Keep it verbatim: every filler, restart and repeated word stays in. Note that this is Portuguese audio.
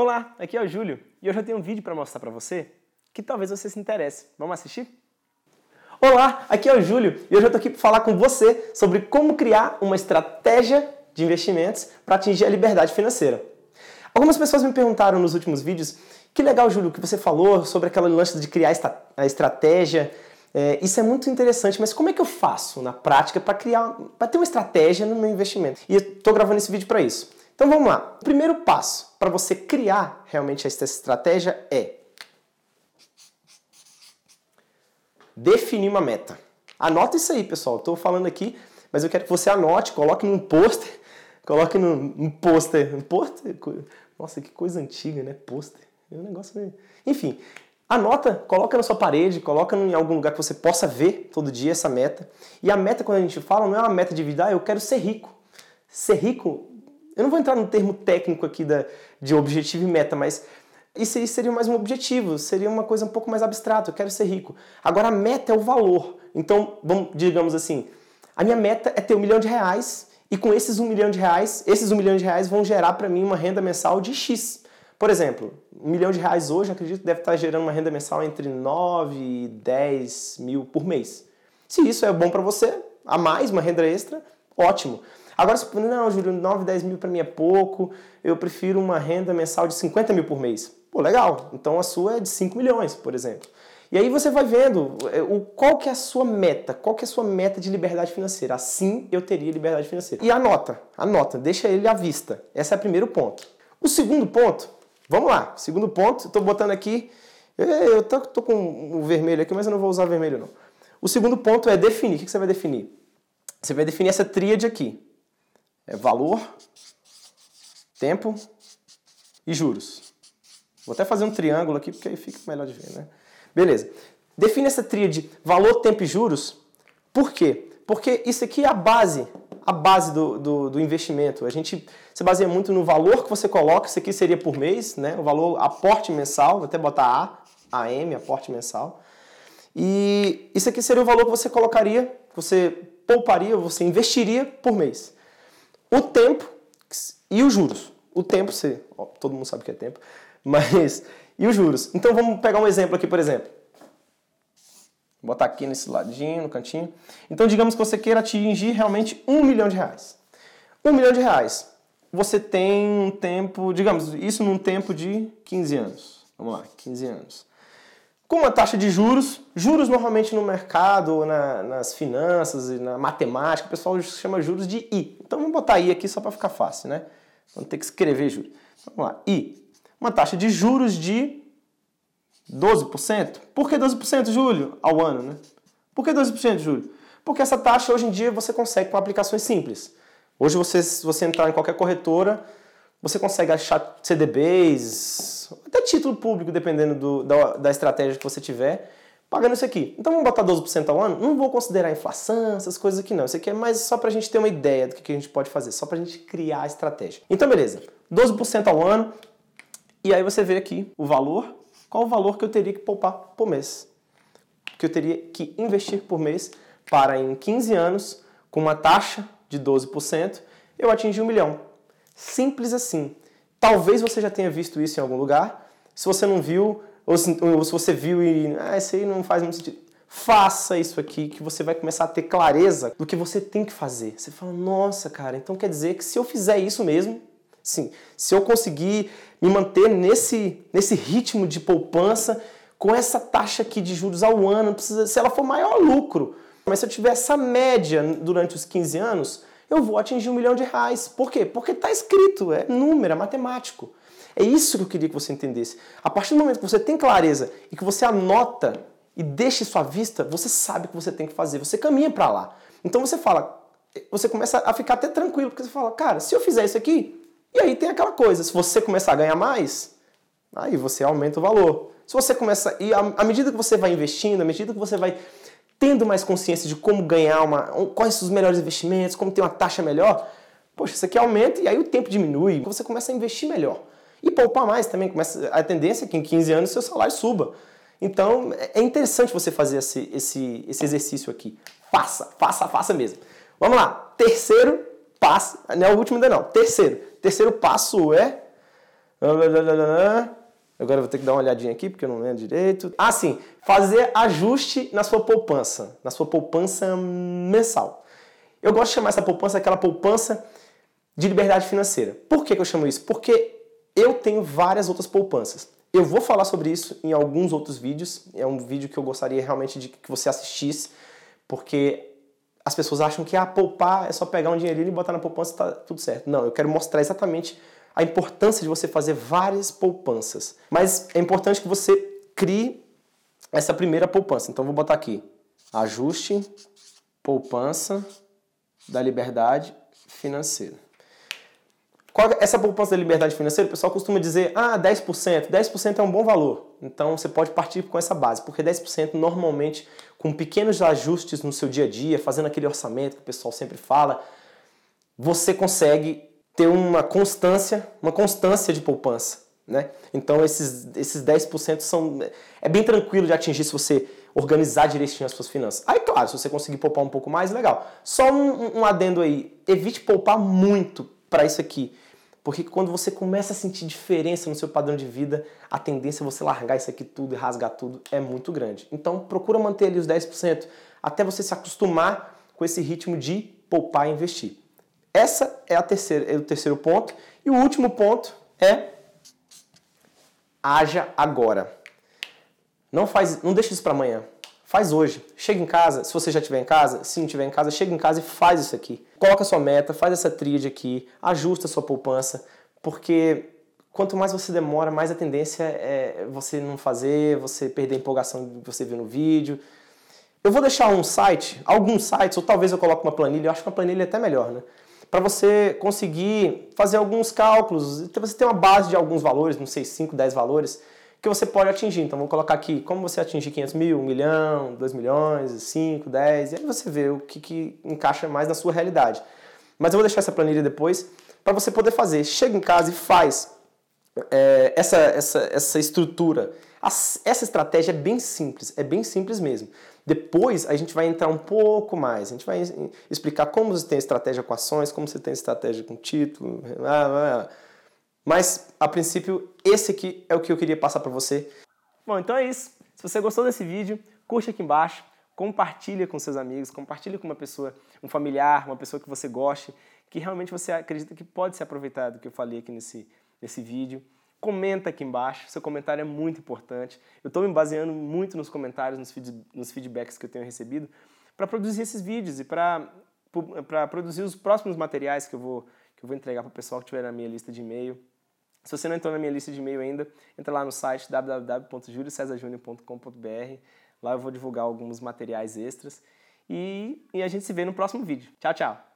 Olá, aqui é o Júlio e hoje eu tenho um vídeo para mostrar para você que talvez você se interesse. Vamos assistir? Olá, aqui é o Júlio e hoje eu tô aqui para falar com você sobre como criar uma estratégia de investimentos para atingir a liberdade financeira. Algumas pessoas me perguntaram nos últimos vídeos: que legal, Júlio, que você falou sobre aquela lance de criar a estratégia. É, isso é muito interessante, mas como é que eu faço na prática para criar, para ter uma estratégia no meu investimento? E eu estou gravando esse vídeo para isso. Então vamos lá. O primeiro passo para você criar realmente essa estratégia é definir uma meta. Anota isso aí, pessoal. Estou falando aqui, mas eu quero que você anote, coloque num pôster, coloque num pôster, um pôster. Nossa, que coisa antiga, né? Pôster. É um negócio meio... Enfim, anota, coloca na sua parede, coloca em algum lugar que você possa ver todo dia essa meta. E a meta, quando a gente fala, não é uma meta de vida, ah, eu quero ser rico. Ser rico Eu não vou entrar no termo técnico aqui da, de objetivo e meta, mas isso aí seria mais um objetivo, seria uma coisa um pouco mais abstrata, eu quero ser rico. Agora a meta é o valor. Então, vamos, digamos assim, a minha meta é ter um milhão de reais e com esses um milhão de reais, esses um milhão de reais vão gerar para mim uma renda mensal de X. Por exemplo, um milhão de reais hoje, acredito, deve estar gerando uma renda mensal entre nove e dez mil por mês. Se isso é bom para você, a mais, uma renda extra, ótimo. Agora, se não, Júlio, nove, dez mil para mim é pouco, eu prefiro uma renda mensal de cinquenta mil por mês. Pô, legal, então a sua é de cinco milhões, por exemplo. E aí você vai vendo o, qual que é a sua meta, qual que é a sua meta de liberdade financeira. Assim eu teria liberdade financeira. E anota, anota, deixa ele à vista. Esse é o primeiro ponto. O segundo ponto, vamos lá, segundo ponto, estou botando aqui, eu estou com o vermelho aqui, mas eu não vou usar vermelho não. O segundo ponto é definir. O que você vai definir? Você vai definir essa tríade aqui. É valor, tempo e juros. Vou até fazer um triângulo aqui, porque aí fica melhor de ver, né? Beleza. Define essa tríade valor, tempo e juros. Por quê? Porque isso aqui é a base, a base do, do, do investimento. A gente se baseia muito no valor que você coloca. Isso aqui seria por mês, né? O valor aporte mensal. Vou até botar A, A M, aporte mensal. E isso aqui seria o valor que você colocaria, que você pouparia, você investiria por mês. O tempo e os juros. O tempo, você, ó, todo mundo sabe o que é tempo, mas... E os juros? Então vamos pegar um exemplo aqui, por exemplo. Vou botar aqui nesse ladinho, no cantinho. Então digamos que você queira atingir realmente um milhão de reais. Um milhão de reais. Você tem um tempo, digamos, isso num tempo de quinze anos. Vamos lá, quinze anos. Com uma taxa de juros, juros normalmente no mercado, na, nas finanças, e na matemática, o pessoal chama juros de I. Então vamos botar I aqui só para ficar fácil, né? Vamos ter que escrever juros. Então, vamos lá, I. Uma taxa de juros de doze por cento. Por que doze por cento, Júlio? Ao ano, né? Por que doze por cento, Júlio? Porque essa taxa hoje em dia você consegue com aplicações simples. Hoje você, se você entrar em qualquer corretora, você consegue achar C D Bs, até título público, dependendo do, da, da estratégia que você tiver, pagando isso aqui. Então vamos botar doze por cento ao ano? Não vou considerar inflação, essas coisas aqui não. Isso aqui é mais só pra gente ter uma ideia do que a gente pode fazer, só pra gente criar a estratégia. Então beleza, doze por cento ao ano, e aí você vê aqui o valor, qual o valor que eu teria que poupar por mês, que eu teria que investir por mês para em quinze anos, com uma taxa de doze por cento, eu atingir um milhão. Simples assim. Talvez você já tenha visto isso em algum lugar. Se você não viu, ou se, ou se você viu e... Ah, isso aí não faz muito sentido. Faça isso aqui que você vai começar a ter clareza do que você tem que fazer. Você fala, nossa, cara, então quer dizer que se eu fizer isso mesmo, sim, se eu conseguir me manter nesse, nesse ritmo de poupança, com essa taxa aqui de juros ao ano, não precisa, se ela for maior, lucro. Mas se eu tiver essa média durante os quinze anos... eu vou atingir um milhão de reais. Por quê? Porque está escrito, é número, é matemático. É isso que eu queria que você entendesse. A partir do momento que você tem clareza e que você anota e deixa isso à vista, você sabe o que você tem que fazer, você caminha para lá. Então você fala, você começa a ficar até tranquilo, porque você fala, cara, se eu fizer isso aqui, e aí tem aquela coisa, se você começar a ganhar mais, aí você aumenta o valor. Se você começa, e à medida que você vai investindo, à medida que você vai... tendo mais consciência de como ganhar, uma, quais são os melhores investimentos, como ter uma taxa melhor, poxa, isso aqui aumenta e aí o tempo diminui, você começa a investir melhor. E poupar mais também, começa a tendência é que em quinze anos seu salário suba. Então é interessante você fazer esse, esse, esse exercício aqui. Faça, faça, faça mesmo. Vamos lá, terceiro passo, não é o último ainda não, terceiro. Terceiro passo é Agora eu vou ter que dar uma olhadinha aqui, porque eu não lembro direito. Ah, sim. Fazer ajuste na sua poupança. Na sua poupança mensal. Eu gosto de chamar essa poupança aquela poupança de liberdade financeira. Por que que eu chamo isso? Porque eu tenho várias outras poupanças. Eu vou falar sobre isso em alguns outros vídeos. É um vídeo que eu gostaria realmente de que você assistisse, porque as pessoas acham que ah, poupar é só pegar um dinheirinho e botar na poupança e tá tudo certo. Não, eu quero mostrar exatamente a importância de você fazer várias poupanças. Mas é importante que você crie essa primeira poupança. Então eu vou botar aqui, ajuste, poupança da liberdade financeira. Qual, essa poupança da liberdade financeira, o pessoal costuma dizer, ah, dez por cento. dez por cento é um bom valor. Então você pode partir com essa base, porque dez por cento normalmente, com pequenos ajustes no seu dia a dia, fazendo aquele orçamento que o pessoal sempre fala, você consegue ter uma constância, uma constância de poupança, né? Então esses, esses dez por cento são, é bem tranquilo de atingir se você organizar direitinho as suas finanças. Aí, claro, se você conseguir poupar um pouco mais, legal. Só um, um adendo aí, evite poupar muito para isso aqui, porque quando você começa a sentir diferença no seu padrão de vida, a tendência é você largar isso aqui tudo e rasgar tudo é muito grande. Então procura manter ali os dez por cento até você se acostumar com esse ritmo de poupar e investir. Essa é, a terceira, é o terceiro ponto. E o último ponto é haja agora. Não, faz, não deixa isso para amanhã. Faz hoje. Chega em casa, se você já estiver em casa, se não estiver em casa, chega em casa e faz isso aqui. Coloca a sua meta, faz essa tríade aqui, ajusta a sua poupança, porque quanto mais você demora, mais a tendência é você não fazer, você perder a empolgação que você viu no vídeo. Eu vou deixar um site, alguns sites, ou talvez eu coloque uma planilha, eu acho que uma planilha é até melhor, né? Para você conseguir fazer alguns cálculos, você tem uma base de alguns valores, não sei, cinco, dez valores, que você pode atingir. Então, vou colocar aqui como você atingir quinhentos mil, um milhão, dois milhões, cinco, dez, e aí você vê o que, que encaixa mais na sua realidade. Mas eu vou deixar essa planilha depois para você poder fazer. Chega em casa e faz é, essa, essa, essa estrutura. Essa estratégia é bem simples, é bem simples mesmo. Depois a gente vai entrar um pouco mais, a gente vai explicar como você tem estratégia com ações, como você tem estratégia com título, blá, blá. Mas a princípio esse aqui é o que eu queria passar para você. Bom, então é isso. Se você gostou desse vídeo, curte aqui embaixo, compartilha com seus amigos, compartilha com uma pessoa, um familiar, uma pessoa que você goste, que realmente você acredita que pode se aproveitar do que eu falei aqui nesse, nesse vídeo. Comenta aqui embaixo, seu comentário é muito importante. Eu estou me baseando muito nos comentários, nos, feed, nos feedbacks que eu tenho recebido para produzir esses vídeos e para produzir os próximos materiais que eu vou, que eu vou entregar para o pessoal que estiver na minha lista de e-mail. Se você não entrou na minha lista de e-mail ainda, entra lá no site w w w ponto júlio cesar júnior ponto com ponto b r. Lá eu vou divulgar alguns materiais extras e, e a gente se vê no próximo vídeo. Tchau, tchau!